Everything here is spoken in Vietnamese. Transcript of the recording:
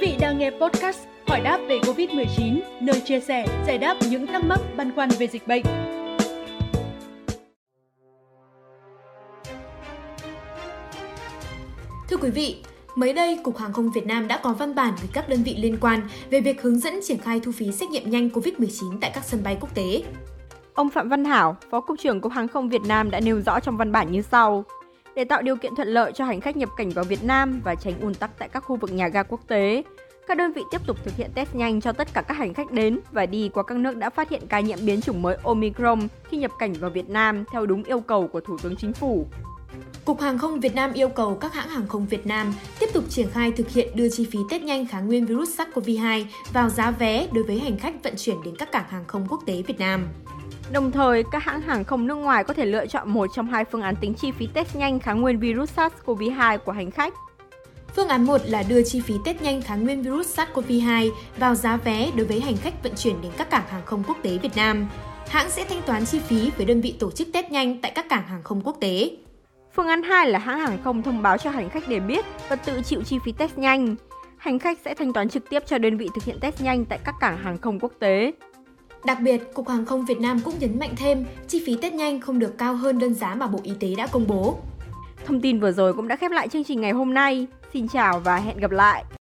vị đang nghe podcast Hỏi đáp về Covid-19, nơi chia sẻ, giải đáp những thắc mắc băn khoăn về dịch bệnh. Thưa quý vị, mới đây, Cục Hàng không Việt Nam đã có văn bản gửi các đơn vị liên quan về việc hướng dẫn triển khai thu phí xét nghiệm nhanh Covid-19 tại các sân bay quốc tế. Ông Phạm Văn Hảo, Phó Cục trưởng Cục Hàng không Việt Nam đã nêu rõ trong văn bản như sau. Để tạo điều kiện thuận lợi cho hành khách nhập cảnh vào Việt Nam và tránh ùn tắc tại các khu vực nhà ga quốc tế, các đơn vị tiếp tục thực hiện test nhanh cho tất cả các hành khách đến và đi qua các nước đã phát hiện ca nhiễm biến chủng mới Omicron khi nhập cảnh vào Việt Nam theo đúng yêu cầu của Thủ tướng Chính phủ. Cục Hàng không Việt Nam yêu cầu các hãng hàng không Việt Nam tiếp tục triển khai thực hiện đưa chi phí test nhanh kháng nguyên virus SARS-CoV-2 vào giá vé đối với hành khách vận chuyển đến các cảng hàng không quốc tế Việt Nam. Đồng thời, các hãng hàng không nước ngoài có thể lựa chọn một trong hai phương án tính chi phí test nhanh kháng nguyên virus SARS-CoV-2 của hành khách. Phương án 1 là đưa chi phí test nhanh kháng nguyên virus SARS-CoV-2 vào giá vé đối với hành khách vận chuyển đến các cảng hàng không quốc tế Việt Nam. Hãng sẽ thanh toán chi phí với đơn vị tổ chức test nhanh tại các cảng hàng không quốc tế. Phương án 2 là hãng hàng không thông báo cho hành khách để biết và tự chịu chi phí test nhanh. Hành khách sẽ thanh toán trực tiếp cho đơn vị thực hiện test nhanh tại các cảng hàng không quốc tế. Đặc biệt, Cục Hàng không Việt Nam cũng nhấn mạnh thêm, chi phí test nhanh không được cao hơn đơn giá mà Bộ Y tế đã công bố. Thông tin vừa rồi cũng đã khép lại chương trình ngày hôm nay. Xin chào và hẹn gặp lại!